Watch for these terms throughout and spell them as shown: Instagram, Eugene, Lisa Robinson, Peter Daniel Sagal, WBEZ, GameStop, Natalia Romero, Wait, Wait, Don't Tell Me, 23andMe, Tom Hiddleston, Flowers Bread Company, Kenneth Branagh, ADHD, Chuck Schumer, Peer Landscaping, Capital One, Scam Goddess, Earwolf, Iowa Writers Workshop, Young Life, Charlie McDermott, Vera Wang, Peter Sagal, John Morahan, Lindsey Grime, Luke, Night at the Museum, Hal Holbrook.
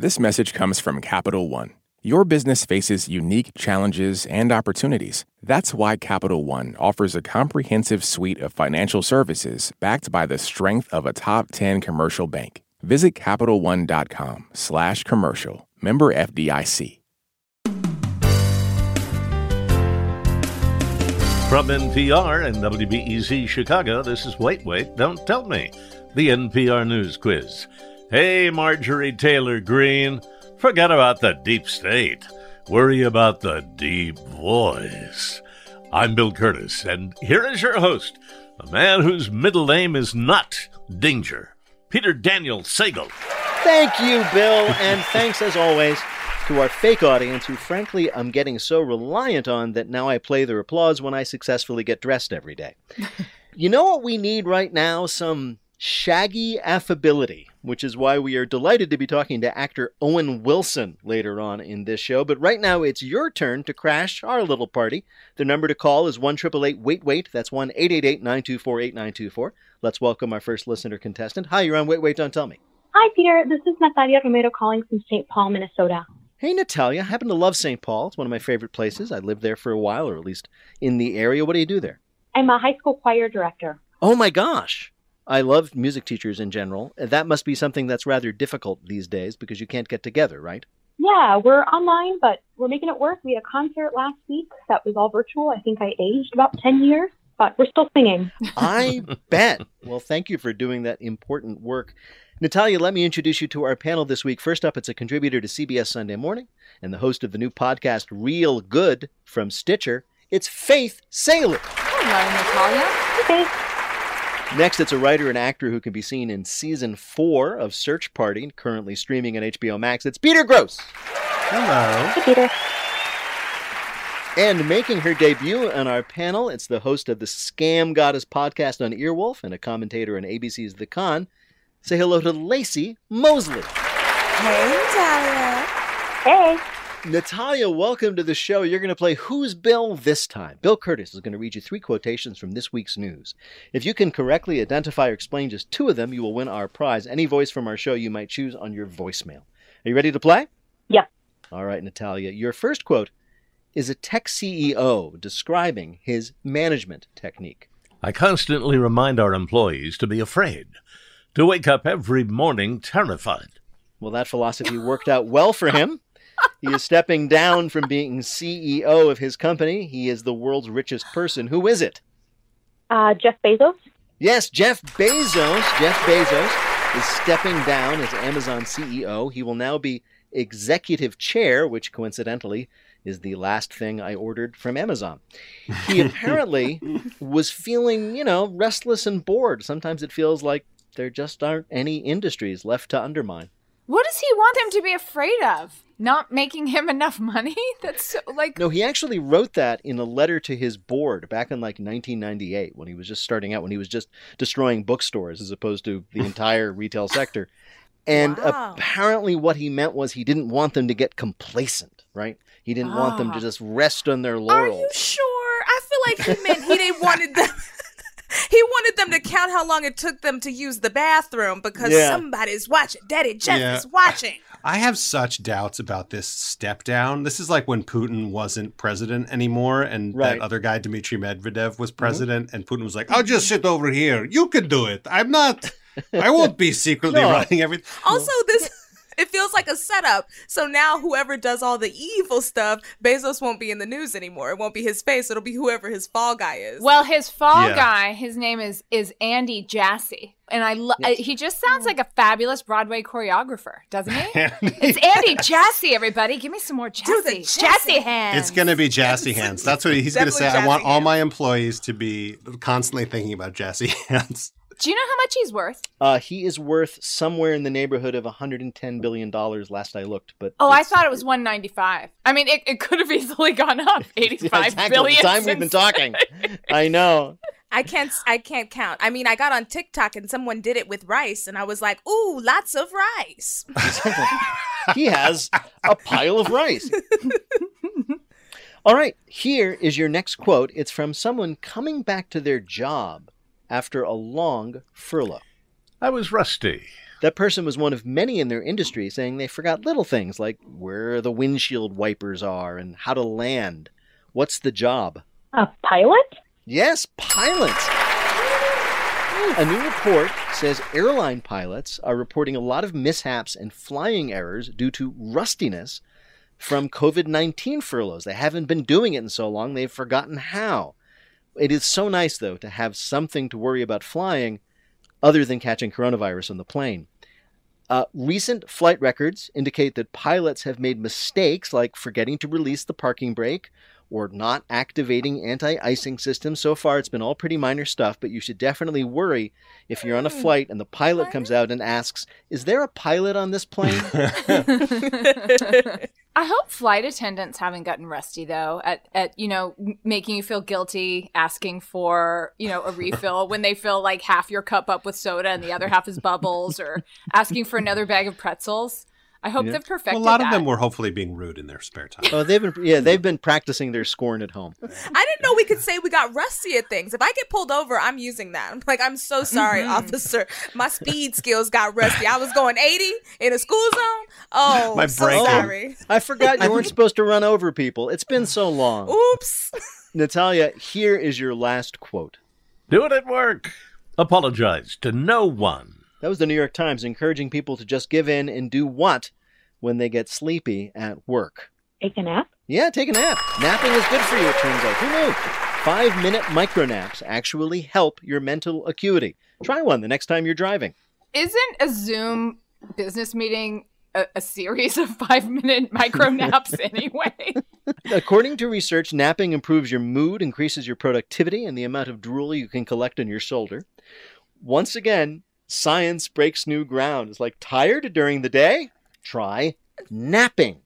This message comes from Capital One. Your business faces unique challenges and opportunities. That's why Capital One offers a comprehensive suite of financial services backed by the strength of a top 10 commercial bank. Visit CapitalOne.com/commercial. Member FDIC. From NPR and WBEZ Chicago, this is Wait, Wait, Don't Tell Me, the NPR News Quiz. Hey, Marjorie Taylor Greene, forget about the deep state. Worry about the deep voice. I'm Bill Curtis, and here is your host, a man whose middle name is not Danger, Peter Daniel Sagal. Thank you, Bill, and thanks as always to our fake audience, who frankly I'm getting so reliant on that now I play their applause when I successfully get dressed every day. You know what we need right now? Some shaggy affability, which is why we are delighted to be talking to actor Owen Wilson later on in this show. But right now it's your turn to crash our little party. The number to call is 1-888-WAIT-WAIT. That's 1-888-924-8924. Let's welcome our first listener contestant. Hi, you're on Wait, Wait, Don't Tell Me. Hi, Peter. This is Natalia Romero calling from St. Paul, Minnesota. Hey, Natalia, I happen to love St. Paul. It's one of my favorite places. I lived there for a while, or at least in the area. What do you do there? I'm a high school choir director. Oh, my gosh. I love music teachers in general. That must be something that's rather difficult these days because you can't get together, right? Yeah, we're online, but we're making it work. We had a concert last week that was all virtual. I think I aged about 10 years. But we're still singing. I bet. Well, thank you for doing that important work. Natalia, let me introduce you to our panel this week. First up, it's a contributor to CBS Sunday Morning and the host of the new podcast, Real Good, from Stitcher. It's Faith Salie. Hello, Natalia. Hi, Faith. Next, it's a writer and actor who can be seen in season 4 of Search Party, currently streaming on HBO Max. It's Peter Grosz. Hello. Hi, Peter. And making her debut on our panel, it's the host of the Scam Goddess podcast on Earwolf and a commentator on ABC's The Con. Say hello to Lacey Mosley. Hey, Natalia. Hey. Natalia, welcome to the show. You're going to play Who's Bill this time. Bill Curtis is going to read you 3 quotations from this week's news. If you can correctly identify or explain just 2 of them, you will win our prize. Any voice from our show you might choose on your voicemail. Are you ready to play? Yeah. All right, Natalia. Your first quote is a tech CEO describing his management technique. I constantly remind our employees to be afraid, to wake up every morning terrified. Well, that philosophy worked out well for him. He is stepping down from being CEO of his company. He is the world's richest person. Who is it? Jeff Bezos. Yes, Jeff Bezos. Jeff Bezos is stepping down as Amazon CEO. He will now be executive chair, which coincidentally is the last thing I ordered from Amazon. He apparently was feeling, restless and bored. Sometimes it feels like there just aren't any industries left to undermine. What does he want them to be afraid of? Not making him enough money? That's so, No, he actually wrote that in a letter to his board back in 1998 when he was just starting out, when he was just destroying bookstores as opposed to the entire retail sector. And apparently what he meant was he didn't want them to get complacent, right? He didn't want them to just rest on their laurels. Are you sure? I feel like he meant he didn't wanted them. He wanted them to count how long it took them to use the bathroom because somebody's watching. Daddy Jeff is watching. I have such doubts about this step down. This is like when Putin wasn't president anymore and that other guy, Dmitry Medvedev, was president. Mm-hmm. And Putin was like, I'll just sit over here. You can do it. I'm not. I won't be secretly running everything. Also, it feels like a setup. So now whoever does all the evil stuff, Bezos won't be in the news anymore. It won't be his face. It'll be whoever his fall guy is. Well, his fall guy, his name is Andy Jassy. And he just sounds like a fabulous Broadway choreographer, doesn't he? It's Andy Jassy, everybody. Give me some more Jassy. Jassy hands. It's going to be Jassy hands. That's what he's going to say. Jassy I want all my employees to be constantly thinking about Jassy hands. Do you know how much he's worth? He is worth somewhere in the neighborhood of $110 billion last I looked. But I thought it was $195. I mean, it could have easily gone up. $85 billion. The time we've been talking. I know. I can't count. I mean, I got on TikTok and someone did it with rice, and I was like, ooh, lots of rice. He has a pile of rice. All right. Here is your next quote. It's from someone coming back to their job after a long furlough. I was rusty. That person was one of many in their industry saying they forgot little things like where the windshield wipers are and how to land. What's the job? A pilot? Yes, pilots. A new report says airline pilots are reporting a lot of mishaps and flying errors due to rustiness from COVID-19 furloughs. They haven't been doing it in so long, they've forgotten how. It is so nice, though, to have something to worry about flying other than catching coronavirus on the plane. Recent flight records indicate that pilots have made mistakes like forgetting to release the parking brake or not activating anti-icing systems. So far, it's been all pretty minor stuff, but you should definitely worry if you're on a flight and the pilot comes out and asks, is there a pilot on this plane? I hope flight attendants haven't gotten rusty, though, at you know, making you feel guilty, asking for, you know, a refill when they fill like half your cup up with soda and the other half is bubbles, or asking for another bag of pretzels. I hope they've perfected that. Well, a lot of them were hopefully being rude in their spare time. Oh, they've been practicing their scorn at home. I didn't know we could say we got rusty at things. If I get pulled over, I'm using that. I'm like, I'm so sorry, officer. My speed skills got rusty. I was going 80 in a school zone. Oh, I'm so sorry. I forgot you weren't supposed to run over people. It's been so long. Oops. Natalia, here is your last quote. Do it at work. Apologize to no one. That was the New York Times encouraging people to just give in and do what when they get sleepy at work? Take a nap? Yeah, take a nap. Napping is good for you, it turns out. Who knew? 5-minute micro naps actually help your mental acuity. Try one the next time you're driving. Isn't a Zoom business meeting a series of 5-minute micro naps anyway? According to research, napping improves your mood, increases your productivity, and the amount of drool you can collect on your shoulder. Once again, science breaks new ground. It's like, tired during the day? Try napping.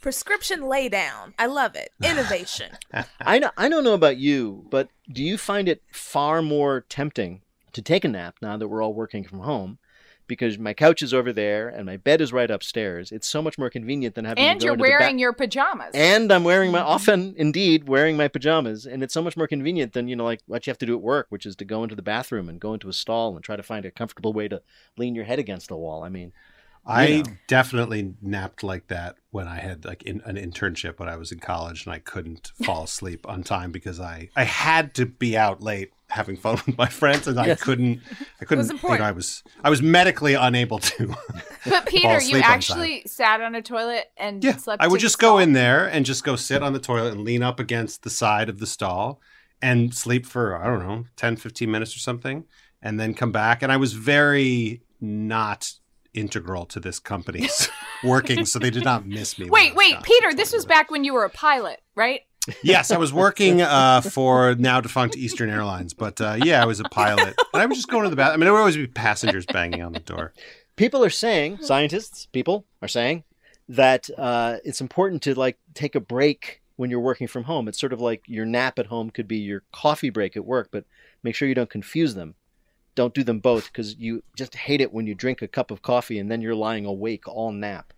Prescription lay down. I love it. Innovation. I don't know about you, but do you find it far more tempting to take a nap now that we're all working from home? Because my couch is over there and my bed is right upstairs. It's so much more convenient than having to go into the bathroom. And you're wearing your pajamas. And I'm wearing my pajamas. And it's so much more convenient than, you know, like what you have to do at work, which is to go into the bathroom and go into a stall and try to find a comfortable way to lean your head against the wall. I mean, I definitely napped like that when I had like an internship when I was in college and I couldn't fall asleep on time because I had to be out late having fun with my friends, and I couldn't. I was medically unable to. But Peter, you actually sat on a toilet and slept. I would just go in there and just go sit on the toilet and lean up against the side of the stall and sleep for, I don't know, 10, 15 minutes or something, and then come back. And I was very not integral to this company's working, so they did not miss me. Wait, Peter, this was back when you were a pilot, right? Yes, I was working for now defunct Eastern Airlines, but I was a pilot. And I was just going to the bathroom. I mean, there would always be passengers banging on the door. People are saying, scientists are saying that it's important to like take a break when you're working from home. It's sort of like your nap at home could be your coffee break at work, but make sure you don't confuse them. Don't do them both, because you just hate it when you drink a cup of coffee and then you're lying awake all nap.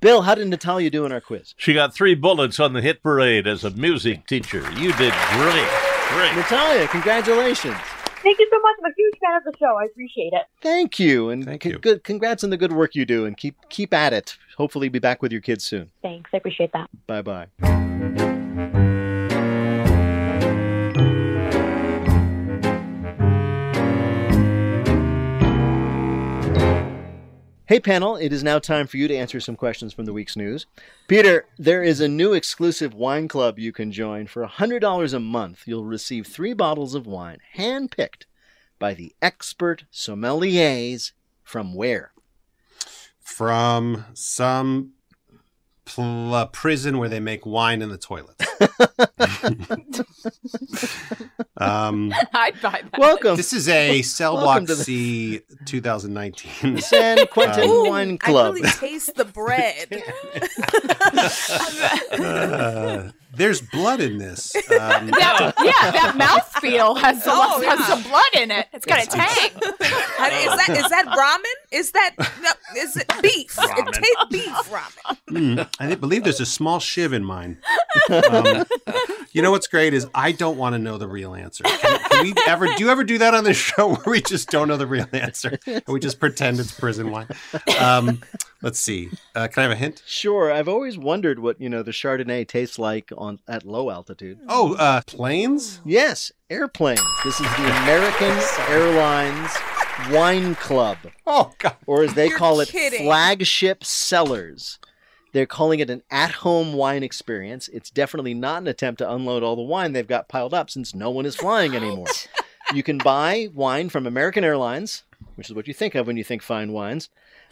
Bill, how did Natalia do in our quiz? She got 3 bullets on the hit parade as a music teacher. You did great. Natalia, congratulations. Thank you so much. I'm a huge fan of the show. I appreciate it. Thank you. And Good, congrats on the good work you do. And keep at it. Hopefully be back with your kids soon. Thanks. I appreciate that. Bye-bye. Hey, panel, it is now time for you to answer some questions from the week's news. Peter, there is a new exclusive wine club you can join. For $100 a month, you'll receive 3 bottles of wine handpicked by the expert sommeliers from where? From some prison where they make wine in the toilet. I'd buy that. Welcome. This is a Cell Block C 2019 San Quentin Wine Club. I really taste the bread. There's blood in this. That mouthfeel has some blood in it. It's got a tang. Is that ramen? Is it beef? Ramen. It tastes beef ramen. I believe there's a small shiv in mine. You know what's great is I don't want to know the real answer. Can we ever do that on this show where we just don't know the real answer and we just pretend it's prison wine? Let's see. Can I have a hint? Sure. I've always wondered what the Chardonnay tastes like at low altitude. Oh, planes? Yes, airplanes. This is the American Airlines Wine Club. Oh God! Or as they call it, flagship cellars. They're calling it an at-home wine experience. It's definitely not an attempt to unload all the wine they've got piled up since no one is flying anymore. You can buy wine from American Airlines, which is what you think of when you think fine wines.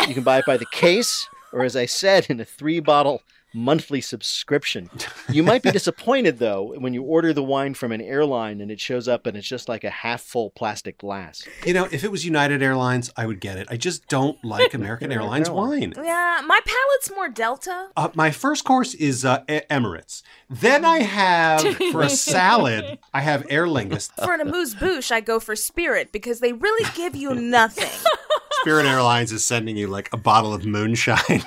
You can buy it by the case, or as I said, in a 3-bottle monthly subscription. You might be disappointed, though, when you order the wine from an airline and it shows up and it's just like a half-full plastic glass. If it was United Airlines, I would get it. I just don't like American Airlines wine. Yeah, my palate's more Delta. My first course is Emirates. Then I have, for a salad, I have Aer Lingus. For an amuse-bouche, I go for Spirit because they really give you nothing. Spirit Airlines is sending you like a bottle of moonshine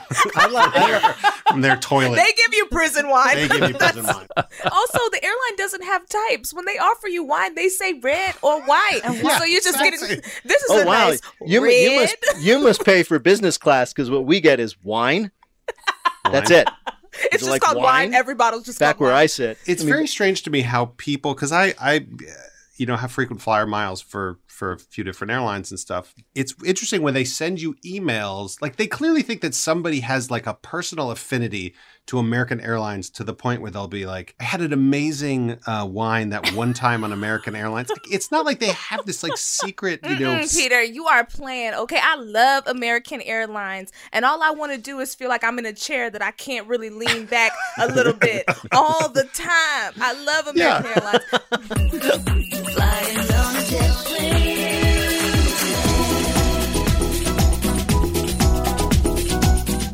from their toilet. They give you prison wine. They give you prison wine. Also, the airline doesn't have types. When they offer you wine, they say red or white. Yeah, so you're just getting this is nice red. You must pay for business class because what we get is wine. That's it. It's just like called wine. Every bottle's just called wine. Back where I sit. It's very strange to me how people, because I have frequent flyer miles for a few different airlines and stuff. It's interesting when they send you emails, like they clearly think that somebody has like a personal affinity to American Airlines to the point where they'll be like, I had an amazing wine that one time on American Airlines. Like, it's not like they have this like secret, Peter, you are playing. Okay, I love American Airlines. And all I want to do is feel like I'm in a chair that I can't really lean back a little bit all the time. I love American Airlines. Flying on a jet plane.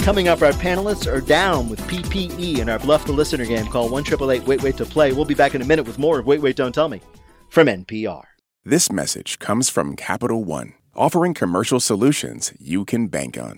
Coming up, our panelists are down with PPE in our Bluff the Listener game called 1-888-WAIT-WAIT-TO-PLAY. We'll be back in a minute with more of Wait, Wait, Don't Tell Me from NPR. This message comes from Capital One, offering commercial solutions you can bank on.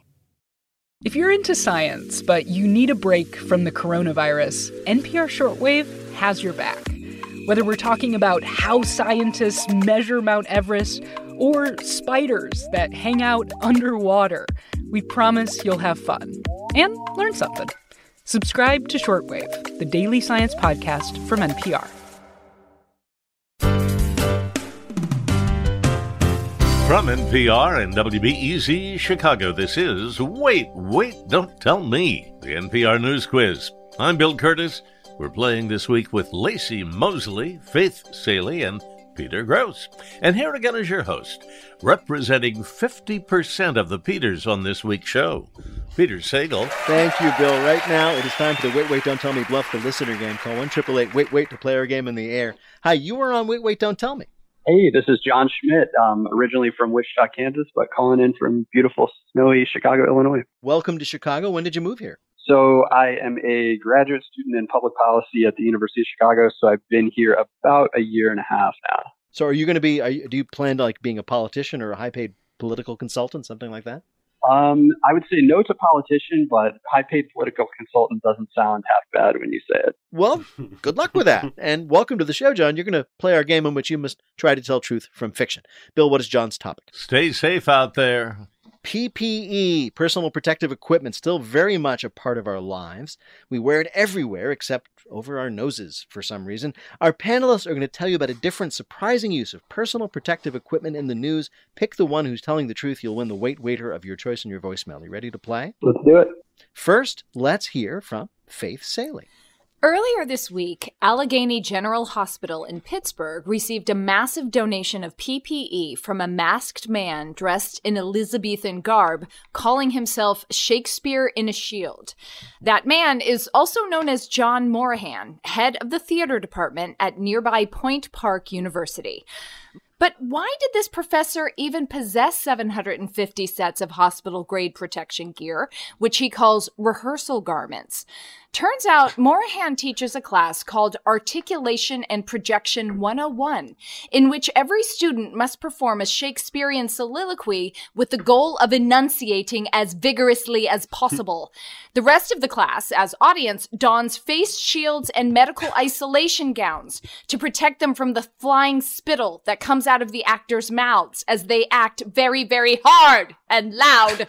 If you're into science, but you need a break from the coronavirus, NPR Shortwave has your back. Whether we're talking about how scientists measure Mount Everest or spiders that hang out underwater, we promise you'll have fun and learn something. Subscribe to Shortwave, the daily science podcast from NPR. From NPR and WBEZ Chicago, this is Wait, Wait, Don't Tell Me, the NPR News Quiz. I'm Bill Curtis. We're playing this week with Lacey Mosley, Faith Salie, and Peter Grosz. And here again is your host, representing 50% of the Peters on this week's show, Peter Sagal. Thank you, Bill. Right now, it is time for the Wait, Wait, Don't Tell Me Bluff the Listener game. Call 1-888-WAIT-WAIT to play our game in the air. Hi, you are on Wait, Wait, Don't Tell Me. Hey, this is John Schmidt, originally from Wichita, Kansas, but calling in from beautiful, snowy Chicago, Illinois. Welcome to Chicago. When did you move here? So I am a graduate student in public policy at the University of Chicago, so I've been here about a year and a half now. So are you going to be, do you plan to like being a politician or a high-paid political consultant, something like that? I would say no to politician, but high-paid political consultant doesn't sound half bad when you say it. Well, good luck with that. And welcome to the show, John. You're going to play our game in which you must try to tell truth from fiction. Bill, what is John's topic? Stay safe out there. PPE, personal protective equipment, still very much a part of our lives. We wear it everywhere except over our noses for some reason. Our panelists are going to tell you about a different surprising use of personal protective equipment in the news. Pick the one who's telling the truth. You'll win the Wait Waiter of your choice in your voicemail. You ready to play? Let's do it. First, let's hear from Faith Salie. Earlier this week, Allegheny General Hospital in Pittsburgh received a massive donation of PPE from a masked man dressed in Elizabethan garb, calling himself Shakespeare in a Shield. That man is also known as John Morahan, head of the theater department at nearby Point Park University. But why did this professor even possess 750 sets of hospital-grade protection gear, which he calls rehearsal garments? Turns out Morahan teaches a class called Articulation and Projection 101, in which every student must perform a Shakespearean soliloquy with the goal of enunciating as vigorously as possible. The rest of the class, as audience, dons face shields and medical isolation gowns to protect them from the flying spittle that comes out of the actors' mouths as they act very, very hard and loud.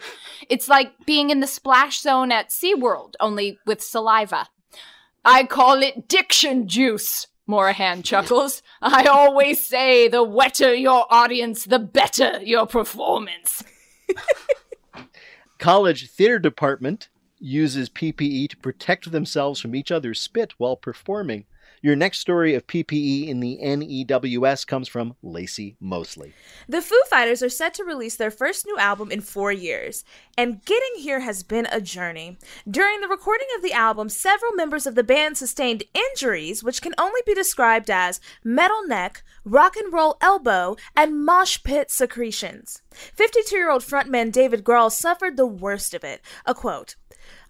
It's like being in the splash zone at SeaWorld, only with saliva. I call it diction juice, Morahan chuckles. I always say the wetter your audience, the better your performance. College theater department uses PPE to protect themselves from each other's spit while performing. Your next story of PPE in the NEWS comes from Lacey Mosley. The Foo Fighters are set to release their first new album in 4 years, and getting here has been a journey. During the recording of the album, several members of the band sustained injuries, which can only be described as metal neck, rock and roll elbow, and mosh pit secretions. 52-year-old frontman David Grohl suffered the worst of it. A quote,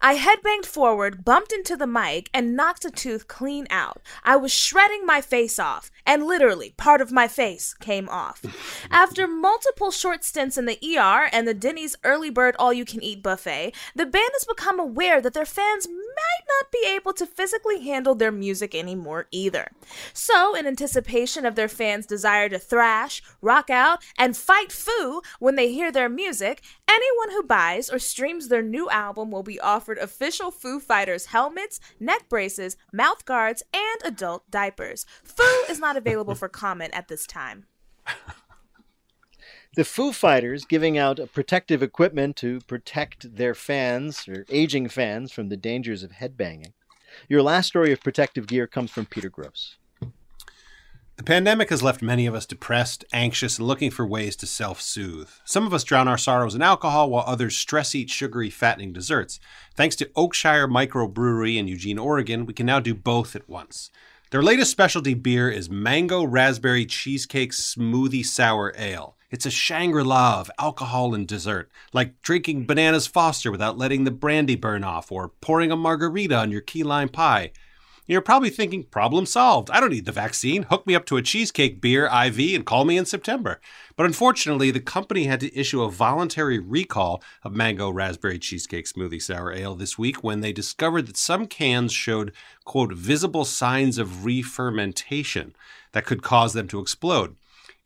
I headbanged forward, bumped into the mic, and knocked a tooth clean out. I was shredding my face off, and literally part of my face came off. After multiple short stints in the ER and the Denny's Early Bird All-You-Can-Eat buffet, the band has become aware that their fans might not be able to physically handle their music anymore either. So, in anticipation of their fans' desire to thrash, rock out, and fight foo when they hear their music, anyone who buys or streams their new album will be offered official Foo Fighters helmets, neck braces, mouth guards, and adult diapers. Foo is not available for comment at this time. The Foo Fighters giving out protective equipment to protect their fans, or aging fans, from the dangers of headbanging. Your last story of protective gear comes from Peter Grosz. The pandemic has left many of us depressed, anxious, and looking for ways to self-soothe. Some of us drown our sorrows in alcohol, while others stress-eat sugary, fattening desserts. Thanks to Oakshire Microbrewery in Eugene, Oregon, we can now do both at once. Their latest specialty beer is Mango Raspberry Cheesecake Smoothie Sour Ale. It's a Shangri-La of alcohol and dessert, like drinking Bananas Foster without letting the brandy burn off, or pouring a margarita on your key lime pie. You're probably thinking, problem solved. I don't need the vaccine. Hook me up to a cheesecake beer IV and call me in September. But unfortunately, the company had to issue a voluntary recall of Mango Raspberry Cheesecake Smoothie Sour Ale this week when they discovered that some cans showed, quote, visible signs of re-fermentation that could cause them to explode.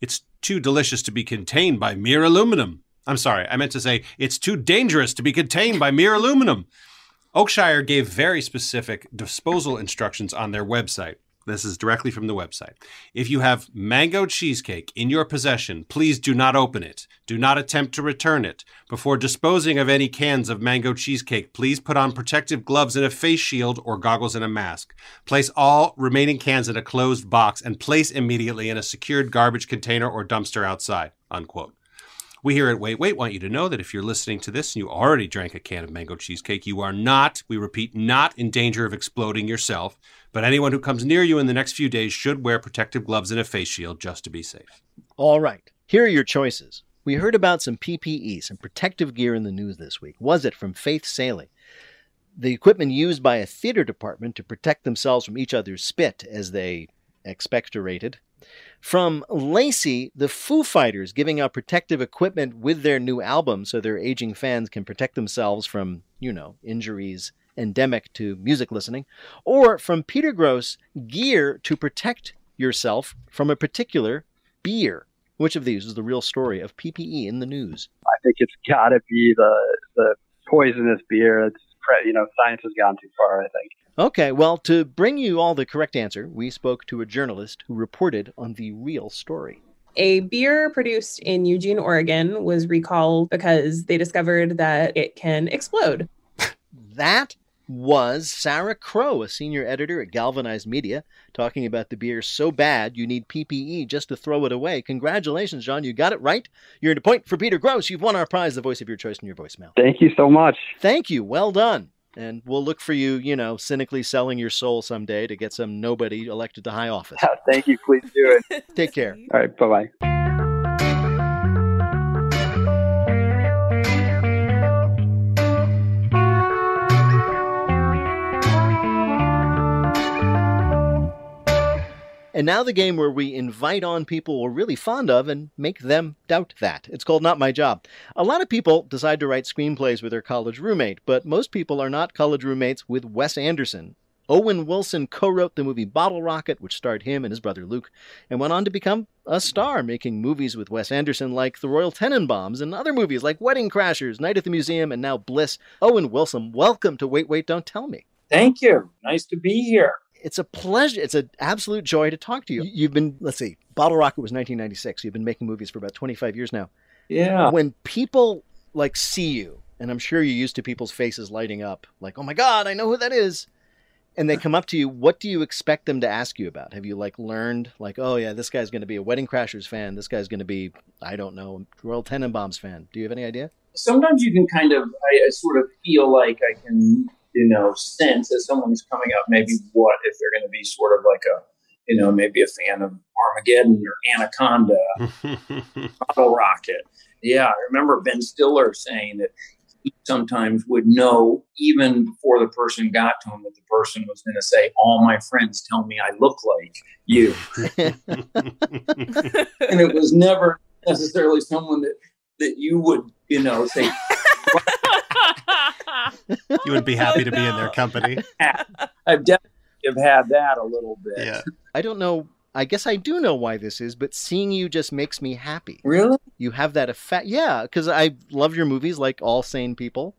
It's too delicious to be contained by mere aluminum. I'm sorry, I meant to say it's too dangerous to be contained by mere aluminum. Oakshire gave very specific disposal instructions on their website. This is directly from the website. If you have mango cheesecake in your possession, please do not open it. Do not attempt to return it. Before disposing of any cans of mango cheesecake, please put on protective gloves and a face shield or goggles and a mask. Place all remaining cans in a closed box and place immediately in a secured garbage container or dumpster outside, unquote. We here at Wait, Wait want you to know that if you're listening to this and you already drank a can of mango cheesecake, you are not, we repeat, not in danger of exploding yourself. But anyone who comes near you in the next few days should wear protective gloves and a face shield just to be safe. All right. Here are your choices. We heard about some PPE, some protective gear in the news this week. Was it from Faith Salie? The equipment used by a theater department to protect themselves from each other's spit as they expectorated. From Lacey, the Foo Fighters giving out protective equipment with their new album so their aging fans can protect themselves from, you know, injuries endemic to music listening. Or from Peter Grosz, gear to protect yourself from a particular beer. Which of these is the real story of PPE in the news? I think it's got to be the poisonous beer. It's, you know, science has gone too far, I think. Okay, well, to bring you all the correct answer, we spoke to a journalist who reported on the real story. A beer produced in Eugene, Oregon was recalled because they discovered that it can explode. That was Sarah Crow, a senior editor at Galvanized Media, talking about the beer so bad you need PPE just to throw it away. Congratulations, John. You got it right. You're in a point for Peter Grosz. You've won our prize, the voice of your choice in your voicemail. Thank you so much. Thank you. Well done. And we'll look for you, you know, cynically selling your soul someday to get some nobody elected to high office. Thank you. Please do it. Take care. All right. Bye-bye. And now the game where we invite on people we're really fond of and make them doubt that. It's called Not My Job. A lot of people decide to write screenplays with their college roommate, but most people are not college roommates with Wes Anderson. Owen Wilson co-wrote the movie Bottle Rocket, which starred him and his brother Luke, and went on to become a star, making movies with Wes Anderson like The Royal Tenenbaums and other movies like Wedding Crashers, Night at the Museum, and now Bliss. Owen Wilson, welcome to Wait, Wait, Don't Tell Me. Thank you. Nice to be here. It's a pleasure. It's an absolute joy to talk to you. You've been, let's see, Bottle Rocket was 1996. You've been making movies for about 25 years now. Yeah. When people, like, see you, and I'm sure you're used to people's faces lighting up, like, oh my God, I know who that is. And they come up to you, what do you expect them to ask you about? Have you, like, learned, like, oh, yeah, this guy's going to be a Wedding Crashers fan. This guy's going to be, I don't know, Royal Tenenbaums fan. Do you have any idea? Sometimes you can kind of, I sort of feel like I can, you know, sense that someone's coming up, maybe what if they're going to be sort of like a, you know, maybe a fan of Armageddon or Anaconda, Bottle Rocket. Yeah, I remember Ben Stiller saying that he sometimes would know even before the person got to him that the person was going to say, all my friends tell me I look like you. And it was never necessarily someone that you would, you know, say. You would be happy to be in their company. I've definitely had that a little bit. Yeah. I don't know. I guess I do know why this is, but seeing you just makes me happy. Really? You have that effect. Yeah, because I love your movies like all sane people.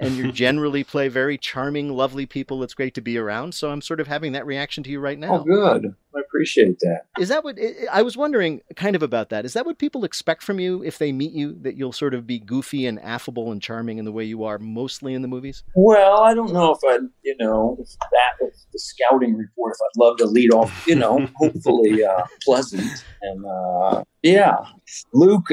And you generally play very charming, lovely people. It's great to be around. So I'm sort of having that reaction to you right now. Oh, good. I appreciate that. Is that what I was wondering kind of about that? Is that what people expect from you if they meet you, that you'll sort of be goofy and affable and charming in the way you are mostly in the movies? Well, I don't know if I'd, you know, if that was the scouting report, if I'd love to lead off, you know, hopefully pleasant. And yeah, Luke,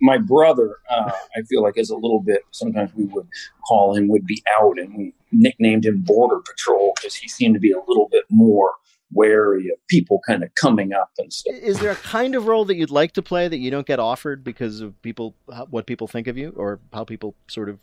my brother, I feel like is a little bit, sometimes we would call him, would be out, and we nicknamed him Border Patrol because he seemed to be a little bit more wary of people kind of coming up and stuff. Is there a kind of role that you'd like to play that you don't get offered because of people, what people think of you or how people sort of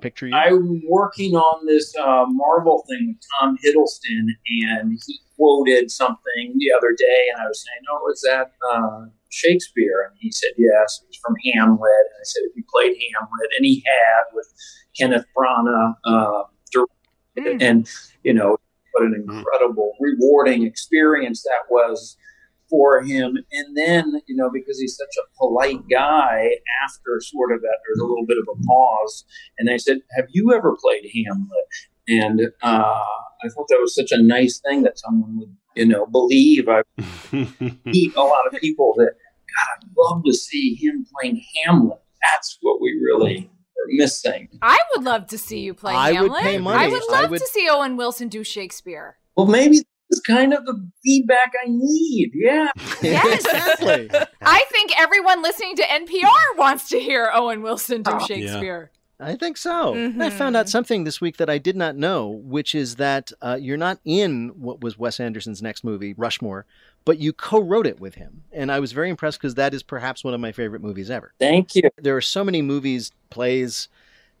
picture you? I'm working on this Marvel thing with Tom Hiddleston, and he quoted something the other day, and I was saying, oh, is that Shakespeare? And he said, yes, it was from Hamlet. And I said, if you played Hamlet, and he had with Kenneth Branagh, and, you know, what an incredible, rewarding experience that was for him. And then, you know, because he's such a polite guy, after sort of that, there's a little bit of a pause. And I said, have you ever played Hamlet? And I thought that was such a nice thing that someone would, you know, believe. I meet a lot of people that, God, I'd love to see him playing Hamlet. That's what we really missing. I would love to see you play Hamlet. Would pay money. I would love to see Owen Wilson do Shakespeare. Well, maybe this is kind of the feedback I need. Yeah. Yes. Exactly. I think everyone listening to NPR wants to hear Owen Wilson do Shakespeare. Yeah. I think so. Mm-hmm. I found out something this week that I did not know, which is that you're not in what was Wes Anderson's next movie, Rushmore, but you co-wrote it with him. And I was very impressed because that is perhaps one of my favorite movies ever. Thank you. There are so many movies, plays,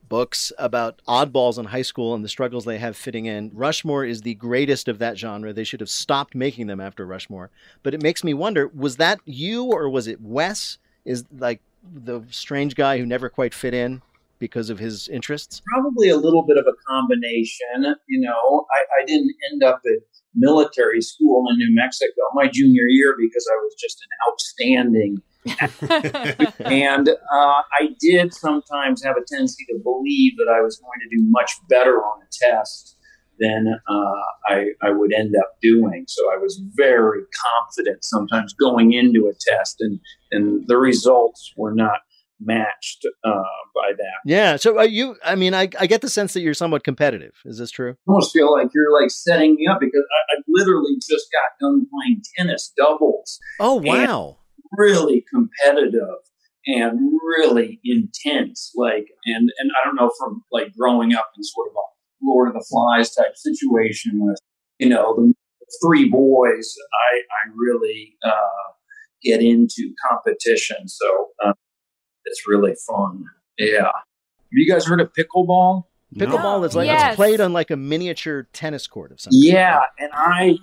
books about oddballs in high school and the struggles they have fitting in. Rushmore is the greatest of that genre. They should have stopped making them after Rushmore. But it makes me wonder, was that you or was it Wes? Is like the strange guy who never quite fit in because of his interests? Probably a little bit of a combination. You know, I didn't end up at military school in New Mexico my junior year because I was just an outstanding and I did sometimes have a tendency to believe that I was going to do much better on a test than I would end up doing. So I was very confident sometimes going into a test, and the results were not matched by that. Yeah. So are you, I mean, I get the sense that you're somewhat competitive. Is this true? I almost feel like you're like setting me up because I literally just got done playing tennis doubles. Oh, wow. Really competitive and really intense. Like, and I don't know, from like growing up in sort of a Lord of the Flies type situation with, you know, the three boys, I really get into competition. So, it's really fun. Yeah. Have you guys heard of pickleball? Pickleball is like, yes, it's played on like a miniature tennis court of something. Yeah. And I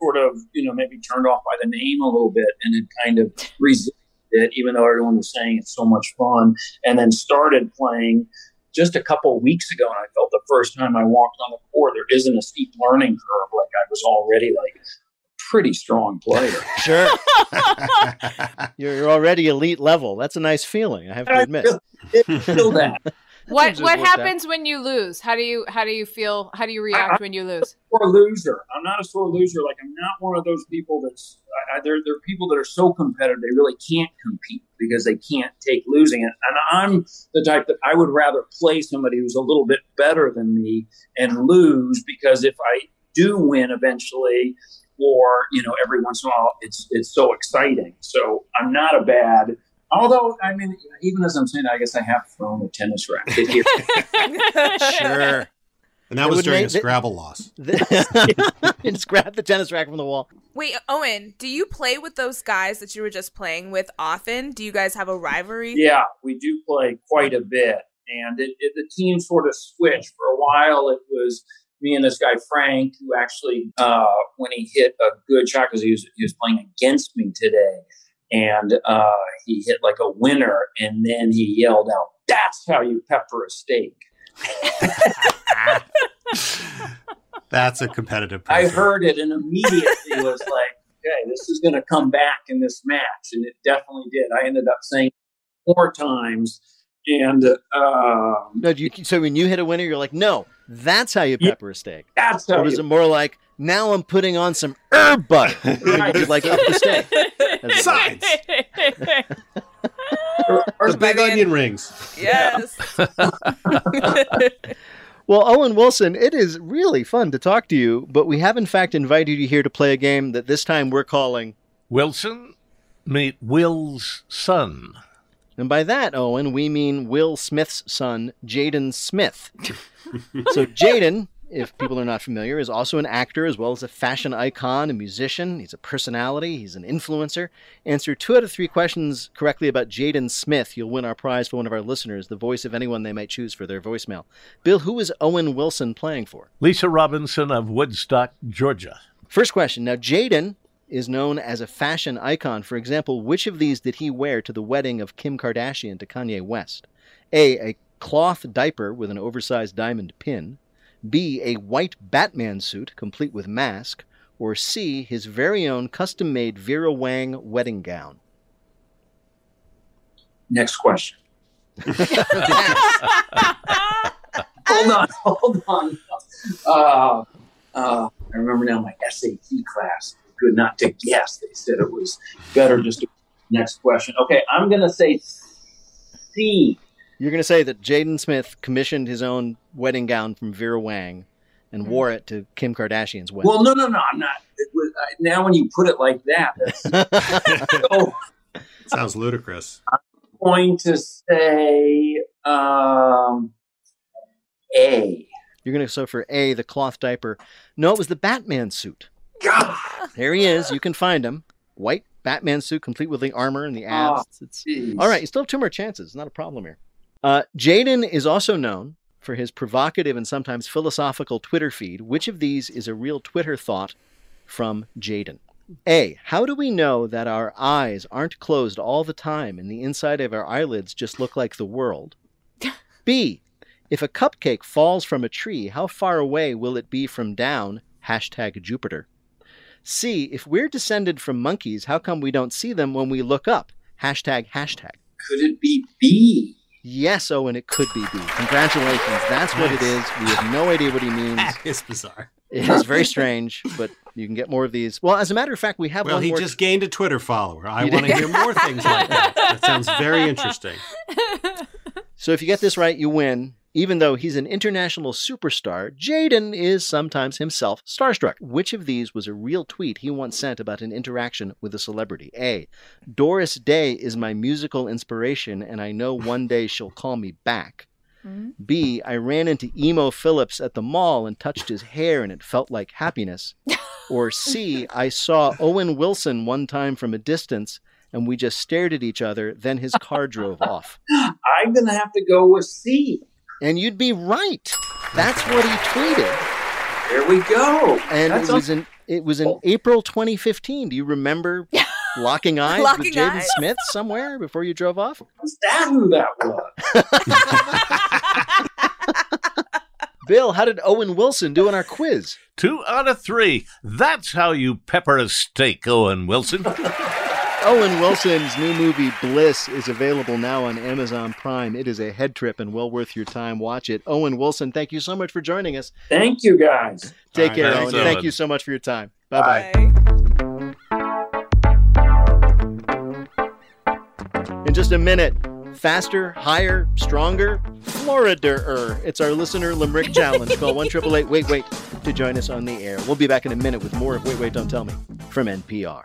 sort of, maybe turned off by the name a little bit and had kind of resisted it, even though everyone was saying it's so much fun, and then started playing just a couple of weeks ago. And I felt the first time I walked on the court, there isn't a steep learning curve. Like I was already like a pretty strong player. Sure. You're already elite level. That's a nice feeling. I have to admit. I feel that. What happens when you lose? How do you feel? How do you react when you lose? I'm a sore loser. I'm not a sore loser. Like I'm not one of those people that's. There are people that are so competitive they really can't compete because they can't take losing it. And I'm the type that I would rather play somebody who's a little bit better than me and lose, because if I do win eventually, or every once in a while, it's so exciting. So I'm not a bad. Although, I mean, even as I'm saying that, I guess I have thrown a tennis racket here. Sure. And that was during a Scrabble loss. And grab the tennis racket from the wall. Wait, Owen, do you play with those guys that you were just playing with often? Do you guys have a rivalry? Yeah, we do play quite a bit. And the team sort of switched. For a while, it was me and this guy, Frank, who actually, when he hit a good shot, because he was playing against me today, and he hit like a winner, and then he yelled out, "That's how you pepper a steak." That's a competitive person. I heard it and immediately was like, okay, this is going to come back in this match. And it definitely did. I ended up saying it 4 times. And so when you hit a winner, you're like, no, that's how you pepper a steak. That's how. Or is it more like, now I'm putting on some herb butter, like up the steak? Sides. Or the big onion rings. Yes. Yeah. Well, Owen Wilson, it is really fun to talk to you, but we have in fact invited you here to play a game that this time we're calling Wilson Meet Will's Son. And by that, Owen, we mean Will Smith's son, Jaden Smith. So Jaden, if people are not familiar, is also an actor as well as a fashion icon, a musician. He's a personality. He's an influencer. Answer 2 out of 3 questions correctly about Jaden Smith, you'll win our prize for one of our listeners, the voice of anyone they might choose for their voicemail. Bill, who is Owen Wilson playing for? Lisa Robinson of Woodstock, Georgia. First question. Now, Jaden is known as a fashion icon. For example, which of these did he wear to the wedding of Kim Kardashian to Kanye West? A cloth diaper with an oversized diamond pin. B, a white Batman suit, complete with mask. Or C, his very own custom-made Vera Wang wedding gown. Next question. Hold on. I remember now my SAT class. Good not to guess. They said it was better just to... Next question. Okay, I'm going to say C. You're going to say that Jaden Smith commissioned his own wedding gown from Vera Wang and wore it to Kim Kardashian's wedding. Well, no, I'm not. Now when you put it like that, that's, sounds ludicrous. I'm going to say A. You're going to go for A, the cloth diaper. No, it was the Batman suit. God. There he is. You can find him. White Batman suit, complete with the armor and the abs. Oh, all right, you still have 2 more chances. Not a problem here. Jaden is also known for his provocative and sometimes philosophical Twitter feed. Which of these is a real Twitter thought from Jaden? A, how do we know that our eyes aren't closed all the time and the inside of our eyelids just look like the world? B, if a cupcake falls from a tree, how far away will it be from down? #Jupiter. C, if we're descended from monkeys, how come we don't see them when we look up? #. Could it be B? Yes, Owen, it could be B. Congratulations. That's what it is. We have no idea what he means. It's bizarre. It is very strange, but you can get more of these. Well, as a matter of fact, we have one more. Well, he just gained a Twitter follower. I want to hear more things like that. That sounds very interesting. So if you get this right, you win. Even though he's an international superstar, Jaden is sometimes himself starstruck. Which of these was a real tweet he once sent about an interaction with a celebrity? A, Doris Day is my musical inspiration, and I know one day she'll call me back. B, I ran into Emo Phillips at the mall and touched his hair, and it felt like happiness. Or C, I saw Owen Wilson one time from a distance, and we just stared at each other. Then his car drove off. I'm going to have to go with C. And you'd be right. That's what he tweeted. There we go. And it was an It was in April 2015. Do you remember locking eyes with Jaden Smith somewhere before you drove off? Was that who that was? Bill, how did Owen Wilson do in our quiz? 2 out of 3. That's how you pepper a steak, Owen Wilson. Owen Wilson's new movie, Bliss, is available now on Amazon Prime. It is a head trip and well worth your time. Watch it. Owen Wilson, thank you so much for joining us. Thank you, guys. Take care, Owen. Thank you so much for your time. Bye-bye. Bye. In just a minute, faster, higher, stronger, Florida-er. It's our listener limerick challenge. Call 1-888-WAIT-WAIT to join us on the air. We'll be back in a minute with more of Wait, Wait, Don't Tell Me from NPR.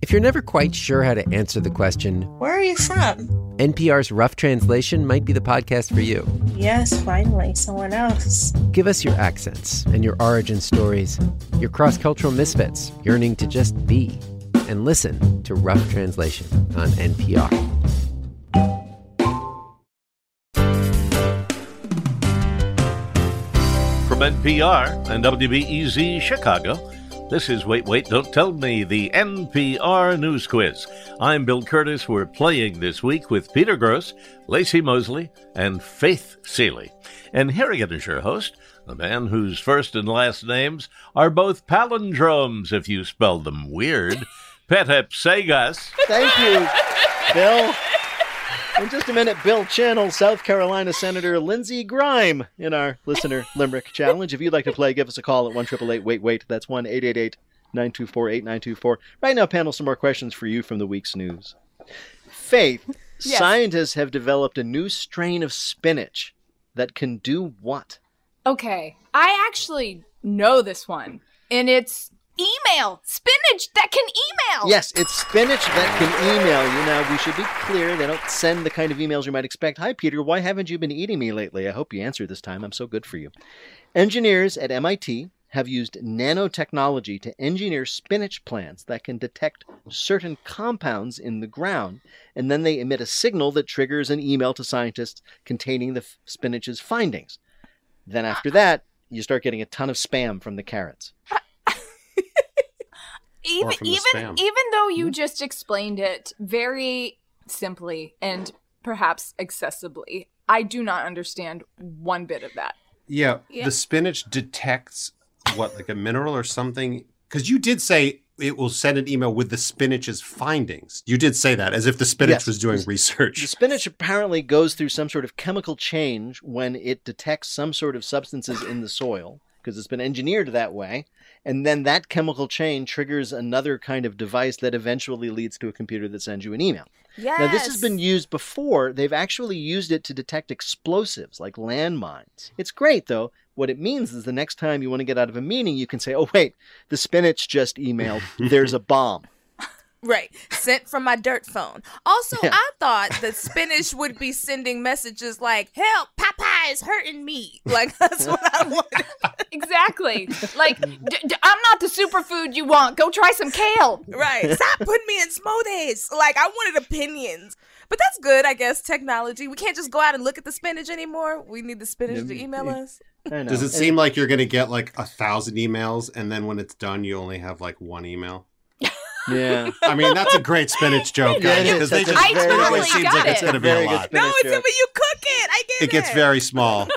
If you're never quite sure how to answer the question, where are you from? NPR's Rough Translation might be the podcast for you. Yes, finally, someone else. Give us your accents and your origin stories, your cross-cultural misfits yearning to just be, and listen to Rough Translation on NPR. From NPR and WBEZ Chicago, this is Wait, Wait, Don't Tell Me, the NPR News Quiz. I'm Bill Curtis. We're playing this week with Peter Grosz, Lacey Mosley, and Faith Salie. And here again is your host, the man whose first and last names are both palindromes, if you spell them weird, Peter Sagas. Thank you, Bill. In just a minute, Bill channels South Carolina Senator Lindsey Grime in our listener limerick challenge. If you'd like to play, give us a call at 1-888-WAIT-WAIT. That's 1-888-924-8924. Right now, panel, some more questions for you from the week's news. Faith, yes. Scientists have developed a new strain of spinach that can do what? Okay, I actually know this one, and it's email. Spinach that can email. Yes, it's spinach that can email you. Now, we should be clear, they don't send the kind of emails you might expect. Hi, Peter, why haven't you been eating me lately? I hope you answer this time. I'm so good for you. Engineers at MIT have used nanotechnology to engineer spinach plants that can detect certain compounds in the ground, and then they emit a signal that triggers an email to scientists containing the spinach's findings. Then after that, you start getting a ton of spam from the carrots. Even though you just explained it very simply and perhaps accessibly, I do not understand one bit of that. Yeah. The spinach detects what, like a mineral or something? Because you did say it will send an email with the spinach's findings. You did say that, as if the spinach was doing research. The spinach apparently goes through some sort of chemical change when it detects some sort of substances in the soil, because it's been engineered that way. And then that chemical chain triggers another kind of device that eventually leads to a computer that sends you an email. Yes. Now, this has been used before. They've actually used it to detect explosives like landmines. It's great, though. What it means is the next time you want to get out of a meeting, you can say, oh, wait, the spinach just emailed. There's a bomb. Right. Sent from my dirt phone. Also, yeah. I thought the spinach would be sending messages like, help, Popeye is hurting me. Like, that's what I wanted. Exactly. Like, I'm not the superfood you want. Go try some kale. Right. Stop putting me in smoothies. Like, I wanted opinions. But that's good, I guess, technology. We can't just go out and look at the spinach anymore. We need the spinach to email us. Does it seem like you're going to get, like, 1,000 emails, and then when it's done, you only have, like, one email? Yeah, I mean, that's a great spinach joke, guys, because they just totally seems like it's going to be a lot. No, it's when you cook it. I get it. It gets very small.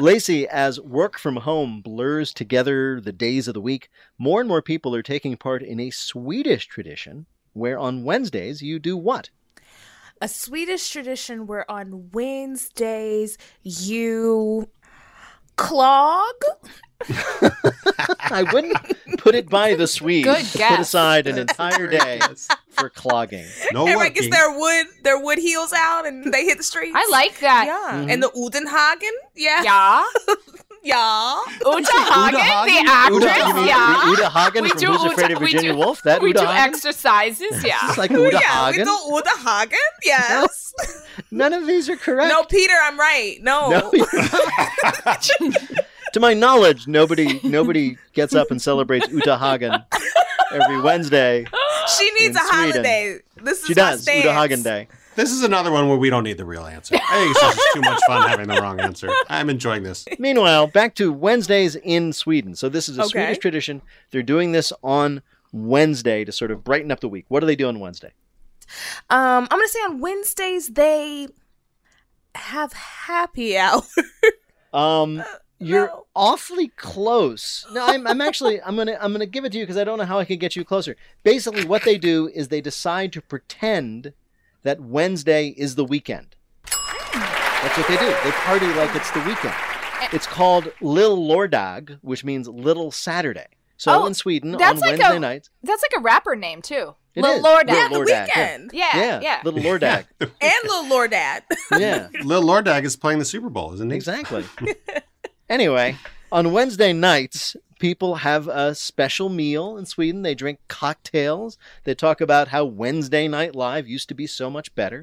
Lacey, as work from home blurs together the days of the week, more and more people are taking part in a Swedish tradition where on Wednesdays you do what? a Swedish tradition where on Wednesdays you clog. I wouldn't put it by the Swedes to put aside an entire day for clogging. No, and I guess their wood heels out and they hit the streets. I like that. Yeah, mm-hmm. And the Udenhagen. Yeah, yeah, yeah. Udenhagen, the actress. Udenhagen from Who's Afraid of Virginia Woolf. That we do exercises. Yeah, it's like Udenhagen. Yeah, we do Udenhagen. Yes. None of these are correct. No, Peter, I'm right. No. To my knowledge, nobody gets up and celebrates Udenhagen every Wednesday. She needs a holiday. She does. Udenhagen Day. This is another one where we don't need the real answer. I think it's just too much fun having the wrong answer. I'm enjoying this. Meanwhile, back to Wednesdays in Sweden. So this is a Swedish tradition. They're doing this on Wednesday to sort of brighten up the week. What do they do on Wednesday? I'm going to say on Wednesdays they have happy hour. You're awfully close. No, I'm actually. I'm gonna give it to you because I don't know how I can get you closer. Basically, what they do is they decide to pretend that Wednesday is the weekend. That's what they do. They party like it's the weekend. It's called Lil Lordag, which means Little Saturday. So in Sweden, on Wednesday nights. That's like a rapper name too. Lil Lordag. Yeah, the weekend. Yeah. Lil Lordag. Yeah. And Lil Lordag. Yeah. Lil Lordag is playing the Super Bowl, isn't he? Exactly. Anyway, on Wednesday nights, people have a special meal in Sweden. They drink cocktails. They talk about how Wednesday Night Live used to be so much better.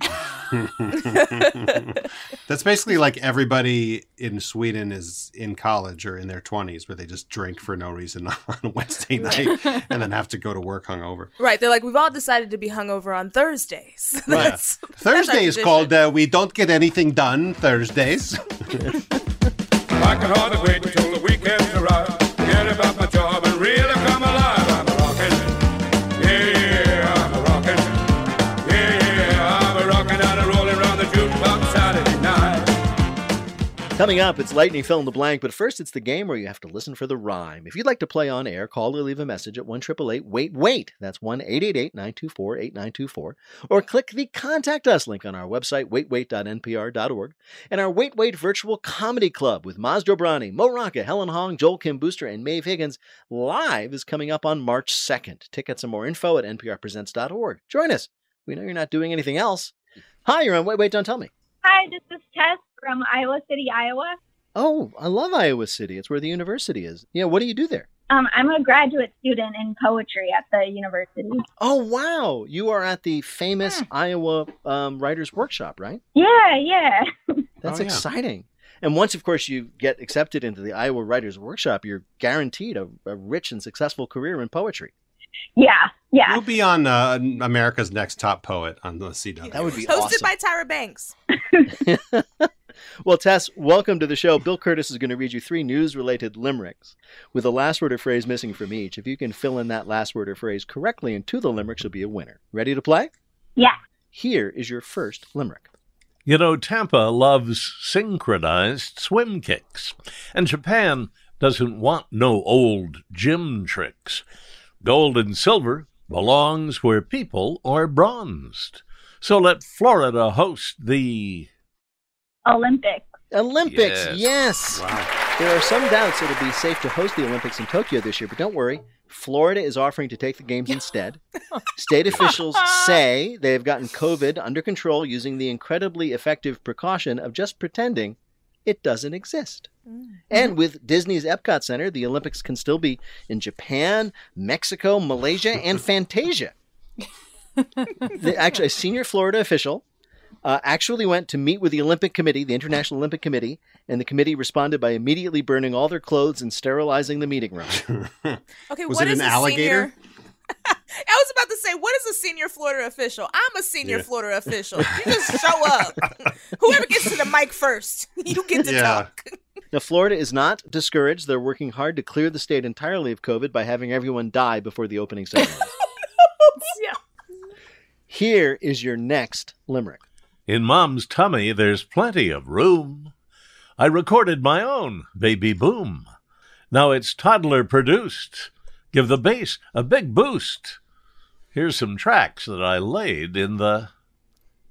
That's basically like everybody in Sweden is in college or in their 20s where they just drink for no reason on Wednesday night and then have to go to work hungover. Right. They're like, we've all decided to be hungover on Thursdays. That's, right. Thursday is called We Don't Get Anything Done Thursdays. I can hardly wait till the weekend's arrived. Forget about my job and really come alive. I'm a rockin', yeah, I'm a rockin', yeah, I'm a rockin' and a rollin' round the jukebox Saturday night. Coming up, it's Lightning Fill in the Blank, but first it's the game where you have to listen for the rhyme. If you'd like to play on air, call or leave a message at 1-888-WAIT-WAIT. That's 1-888-924-8924. Or click the Contact Us link on our website, waitwait.npr.org. And our Wait Wait Virtual Comedy Club with Maz Dobrani, Mo Rocca, Helen Hong, Joel Kim Booster, and Maeve Higgins live is coming up on March 2nd. Tickets and more info at nprpresents.org. Join us. We know you're not doing anything else. Hi, you're on Wait Wait, Don't Tell Me. Hi, this is Tess from Iowa City, Iowa. Oh, I love Iowa City. It's where the university is. Yeah, what do you do there? I'm a graduate student in poetry at the university. Oh, wow. You are at the famous Iowa Writers Workshop, right? Yeah. That's exciting. And once, of course, you get accepted into the Iowa Writers Workshop, you're guaranteed a rich and successful career in poetry. Yeah. You'll be on America's Next Top Poet on the CW. That would be hosted by Tyra Banks. Well, Tess, welcome to the show. Bill Curtis is going to read you 3 news-related limericks with a last word or phrase missing from each. If you can fill in that last word or phrase correctly into the limericks, you'll be a winner. Ready to play? Yeah. Here is your first limerick. You know, Tampa loves synchronized swim kicks, and Japan doesn't want no old gym tricks. Gold and silver belongs where people are bronzed. So let Florida host the... Olympics, yes. Wow. There are some doubts it'll be safe to host the Olympics in Tokyo this year, but don't worry. Florida is offering to take the games instead. State officials say they've gotten COVID under control using the incredibly effective precaution of just pretending it doesn't exist. And with Disney's Epcot Center, the Olympics can still be in Japan, Mexico, Malaysia, and Fantasia. Actually, a senior Florida official actually went to meet with the Olympic Committee, the International Olympic Committee, and the committee responded by immediately burning all their clothes and sterilizing the meeting room. Okay, was what it is an alligator? I was about to say, what is a senior Florida official? I'm a senior Florida official. You just show up. Whoever gets to the mic first, you get to talk. Now, Florida is not discouraged. They're working hard to clear the state entirely of COVID by having everyone die before the opening ceremony. Here is your next limerick. In Mom's tummy, there's plenty of room. I recorded my own, Baby Boom. Now it's toddler produced. Give the bass a big boost. Here's some tracks that I laid in the...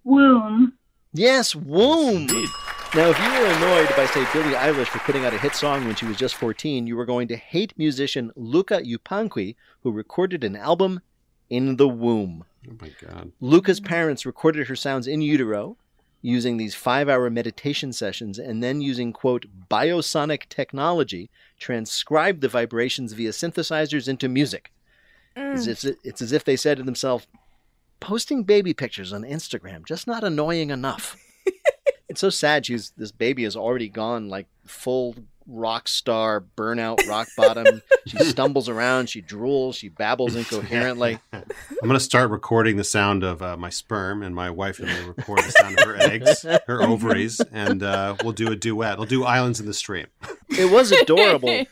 Womb. Yes, Womb. Indeed. Now, if you were annoyed by, say, Billie Eilish for putting out a hit song when she was just 14, you were going to hate musician Luca Yupankui, who recorded an album in the womb. Oh, my God. Luca's parents recorded her sounds in utero using these 5-hour meditation sessions and then using, quote, biosonic technology, transcribed the vibrations via synthesizers into music. Mm. It's as if they said to themselves, posting baby pictures on Instagram, just not annoying enough. It's so sad. This baby has already gone like full rock star, burnout, rock bottom. She stumbles around. She drools. She babbles incoherently. I'm going to start recording the sound of my sperm, and my wife and I record the sound of her eggs, her ovaries, and we'll do a duet. We'll do Islands in the Stream. It was adorable.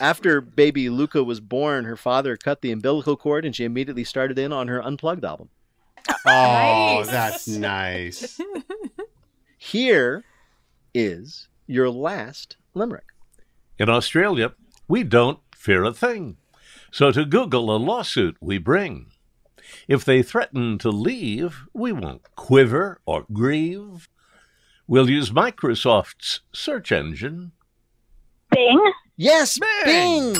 After baby Luca was born, her father cut the umbilical cord, and she immediately started in on her Unplugged album. Oh, nice. That's nice. Here is your last limerick. In Australia, we don't fear a thing, so to Google a lawsuit we bring. If they threaten to leave, we won't quiver or grieve. We'll use Microsoft's search engine. Bing? Yes, Bing!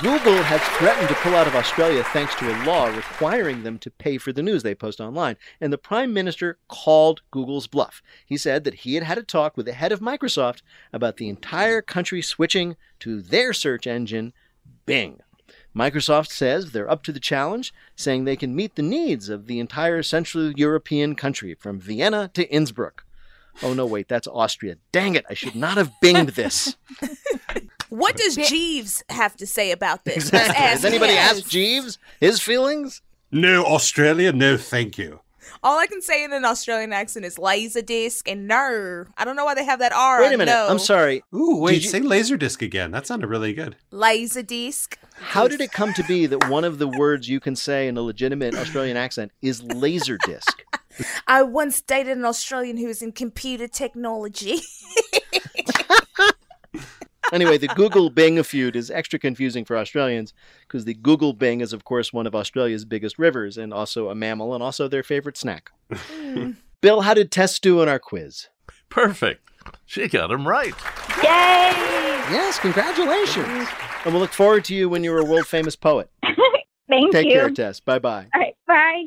Google has threatened to pull out of Australia thanks to a law requiring them to pay for the news they post online. And the Prime Minister called Google's bluff. He said that he had had a talk with the head of Microsoft about the entire country switching to their search engine, Bing. Microsoft says they're up to the challenge, saying they can meet the needs of the entire Central European country from Vienna to Innsbruck. Oh, no, wait, that's Austria. Dang it, I should not have binged this. What does Jeeves have to say about this? Exactly. Has anybody asked Jeeves his feelings? No, Australia, no thank you. All I can say in an Australian accent is laserdisc and no. I don't know why they have that R. Wait a minute, no. I'm sorry. Ooh, wait, say laserdisc again. That sounded really good. Laserdisc. How did it come to be that one of the words you can say in a legitimate Australian accent is laserdisc? I once dated an Australian who was in computer technology. Anyway, the Google-Bing feud is extra confusing for Australians because the Google-Bing is, of course, one of Australia's biggest rivers and also a mammal and also their favorite snack. Bill, how did Tess do in our quiz? Perfect. She got him right. Yay! Yes, congratulations. And we'll look forward to you when you're a world-famous poet. Thank you. Take care, Tess. Bye-bye. All right, bye.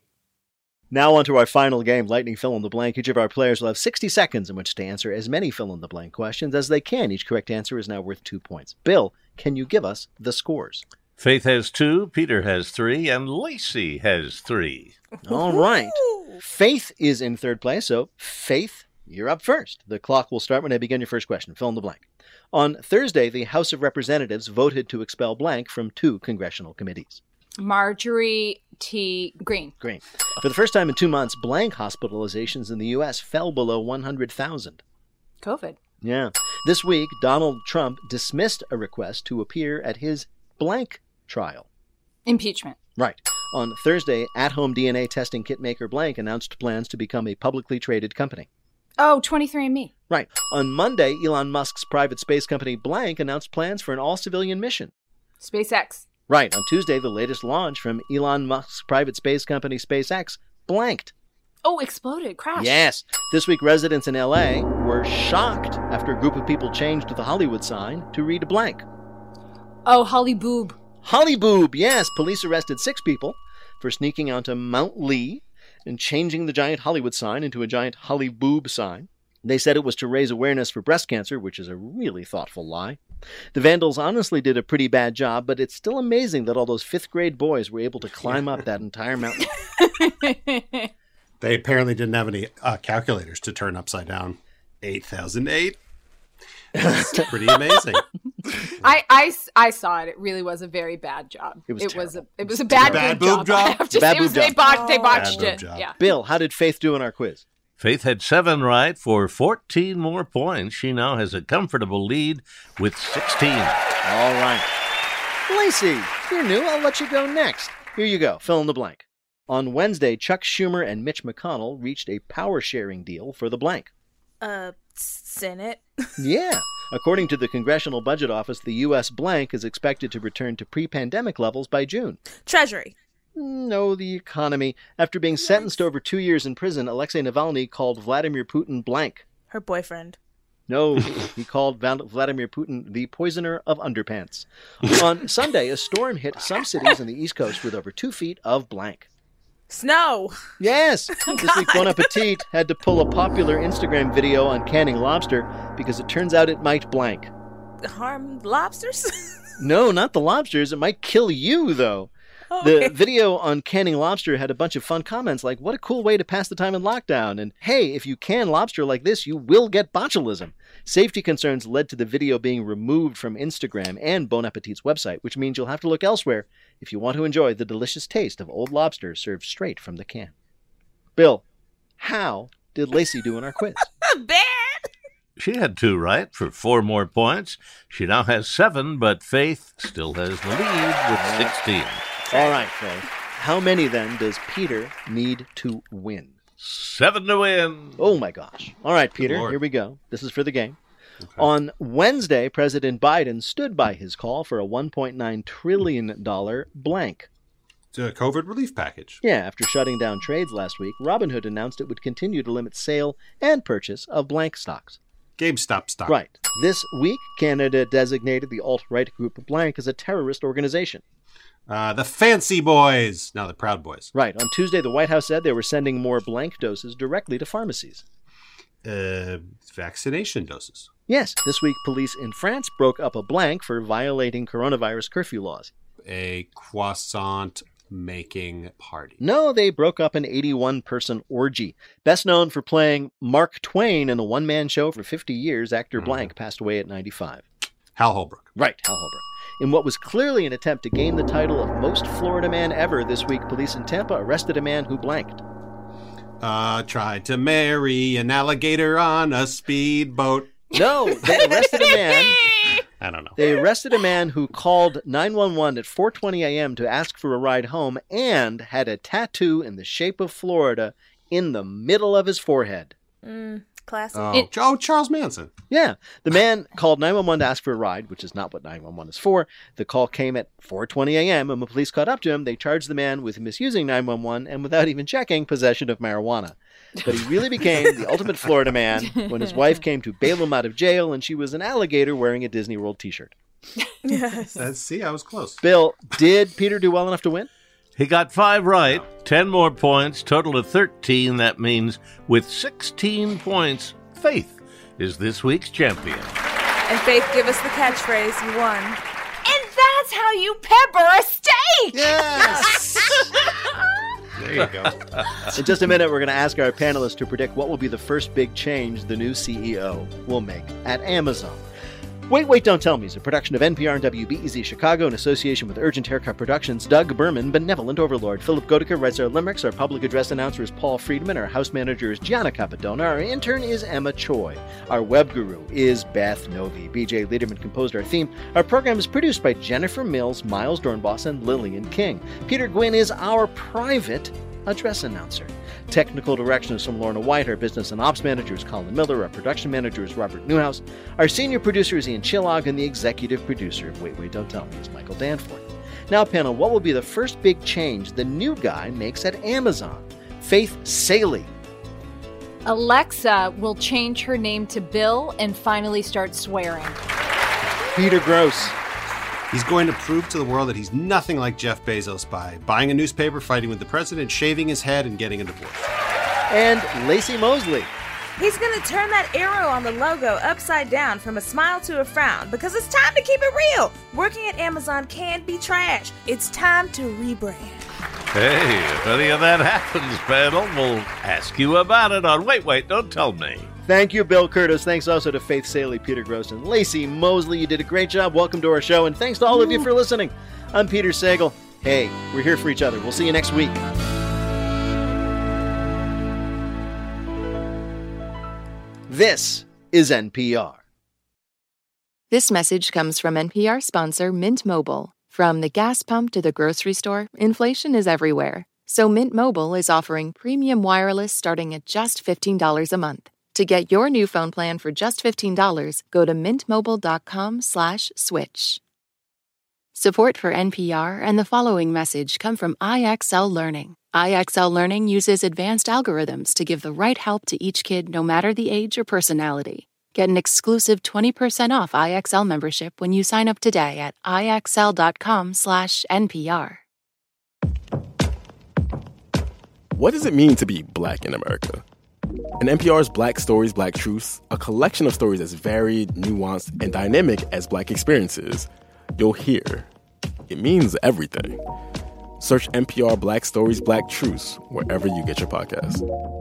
Now onto our final game, Lightning Fill-in-the-Blank. Each of our players will have 60 seconds in which to answer as many fill-in-the-blank questions as they can. Each correct answer is now worth 2 points. Bill, can you give us the scores? Faith has 2, Peter has 3, and Lacey has 3. All right. Faith is in third place, so Faith, you're up first. The clock will start when I begin your first question. Fill-in-the-blank. On Thursday, the House of Representatives voted to expel blank from 2 congressional committees. Marjorie T. Greene. For the first time in 2 months, blank hospitalizations in the U.S. fell below 100,000. COVID. Yeah. This week, Donald Trump dismissed a request to appear at his blank trial. Impeachment. Right. On Thursday, at-home DNA testing kit maker blank announced plans to become a publicly traded company. Oh, 23andMe. Right. On Monday, Elon Musk's private space company blank announced plans for an all-civilian mission. SpaceX. Right. On Tuesday, the latest launch from Elon Musk's private space company, SpaceX, blanked. Oh, exploded. Crashed. Yes. This week, residents in L.A. were shocked after a group of people changed the Hollywood sign to read blank. Oh, Hollyboob. Hollyboob, yes. Police arrested 6 people for sneaking onto Mount Lee and changing the giant Hollywood sign into a giant Hollyboob sign. They said it was to raise awareness for breast cancer, which is a really thoughtful lie. The Vandals honestly did a pretty bad job, but it's still amazing that all those 5th grade boys were able to climb up that entire mountain. They apparently didn't have any calculators to turn upside down. 8,008. It's pretty amazing. I saw it. It really was a very bad job. It was a bad boob job. They botched it. Yeah. Bill, how did Faith do in our quiz? Faith had 7 right for 14 more points. She now has a comfortable lead with 16. All right. Lacey, you're new. I'll let you go next. Here you go. Fill in the blank. On Wednesday, Chuck Schumer and Mitch McConnell reached a power-sharing deal for the blank. Senate? Yeah. According to the Congressional Budget Office, the U.S. blank is expected to return to pre-pandemic levels by June. Treasury. No, the economy. After being sentenced over 2 years in prison, Alexei Navalny called Vladimir Putin blank. Her boyfriend. No, he called Vladimir Putin the poisoner of underpants. On Sunday, a storm hit some cities on the East Coast with over 2 feet of blank. Snow. Yes. Oh, this week, Bon Appetit had to pull a popular Instagram video on canning lobster because it turns out it might blank. Harm lobsters? No, not the lobsters. It might kill you, though. Okay. The video on canning lobster had a bunch of fun comments like, what a cool way to pass the time in lockdown. And hey, if you can lobster like this, you will get botulism. Safety concerns led to the video being removed from Instagram and Bon Appetit's website, which means you'll have to look elsewhere if you want to enjoy the delicious taste of old lobster served straight from the can. Bill, how did Lacey do in our quiz? Bad! She had 2 right for 4 more points. She now has 7, but Faith still has the lead with 16. All right, Faye. How many, then, does Peter need to win? 7 to win. Oh, my gosh. All right, Peter, here we go. This is for the game. Okay. On Wednesday, President Biden stood by his call for a $1.9 trillion blank. It's a COVID relief package. Yeah, after shutting down trades last week, Robinhood announced it would continue to limit sale and purchase of blank stocks. GameStop stock. Right. This week, Canada designated the alt-right group blank as a terrorist organization. The Fancy Boys. Now the Proud Boys. Right. On Tuesday, the White House said they were sending more blank doses directly to pharmacies. Vaccination doses. Yes. This week, police in France broke up a blank for violating coronavirus curfew laws. A croissant making party. No, they broke up an 81-person orgy. Best known for playing Mark Twain in a one-man show for 50 years, actor blank passed away at 95. Hal Holbrook. Right. Hal Holbrook. In what was clearly an attempt to gain the title of most Florida man ever this week, police in Tampa arrested a man who blanked. Tried to marry an alligator on a speedboat. No, they arrested a man. I don't know. They arrested a man who called 911 at 4:20 a.m. to ask for a ride home and had a tattoo in the shape of Florida in the middle of his forehead. Classic. Oh, Charles Manson. Yeah. The man called 911 to ask for a ride, which is not what 911 is for. The call came at 4:20 a.m. and the police caught up to him. They charged the man with misusing 911 and, without even checking, possession of marijuana. But he really became the ultimate Florida man when his wife came to bail him out of jail and she was an alligator wearing a Disney World t-shirt. Yes. See, I was close. Bill, did Peter do well enough to win? He got 5 right, 10 more points, total of 13. That means with 16 points, Faith is this week's champion. And Faith, give us the catchphrase, you won. And that's how you pepper a steak! Yes! There you go. In just a minute, we're going to ask our panelists to predict what will be the first big change the new CEO will make at Amazon. Wait, Wait, Don't Tell Me is a production of NPR and WBEZ Chicago in association with Urgent Haircut Productions. Doug Berman, Benevolent Overlord. Philip Goedeker writes our limericks. Our public address announcer is Paul Friedman. Our house manager is Gianna Capadona. Our intern is Emma Choi. Our web guru is Beth Novi. BJ Lederman composed our theme. Our program is produced by Jennifer Mills, Miles Dornbos, and Lillian King. Peter Gwynn is our private address announcer. Technical direction is from Lorna White. Our business and ops manager is Colin Miller. Our production manager is Robert Newhouse. Our senior producer is Ian Chillog, and the executive producer of Wait, Wait, Don't Tell Me is Michael Danforth. Now, panel, what will be the first big change the new guy makes at Amazon? Faith Salie. Alexa will change her name to Bill and finally start swearing. Peter Grosz. He's going to prove to the world that he's nothing like Jeff Bezos by buying a newspaper, fighting with the president, shaving his head, and getting a divorce. And Lacey Mosley. He's going to turn that arrow on the logo upside down from a smile to a frown because it's time to keep it real. Working at Amazon can be trash. It's time to rebrand. Hey, if any of that happens, panel, we'll ask you about it on Wait, Wait, Don't Tell Me. Thank you, Bill Curtis. Thanks also to Faith Salie, Peter Grosz, and Lacey Mosley. You did a great job. Welcome to our show, and thanks to all of you for listening. I'm Peter Sagal. Hey, we're here for each other. We'll see you next week. This is NPR. This message comes from NPR sponsor Mint Mobile. From the gas pump to the grocery store, inflation is everywhere. So Mint Mobile is offering premium wireless starting at just $15 a month. To get your new phone plan for just $15, go to mintmobile.com/switch. Support for NPR and the following message come from IXL Learning. IXL Learning uses advanced algorithms to give the right help to each kid no matter the age or personality. Get an exclusive 20% off IXL membership when you sign up today at IXL.com/NPR. What does it mean to be Black in America? In NPR's Black Stories, Black Truths, a collection of stories as varied, nuanced, and dynamic as Black experiences, you'll hear it means everything. Search NPR Black Stories, Black Truths wherever you get your podcasts.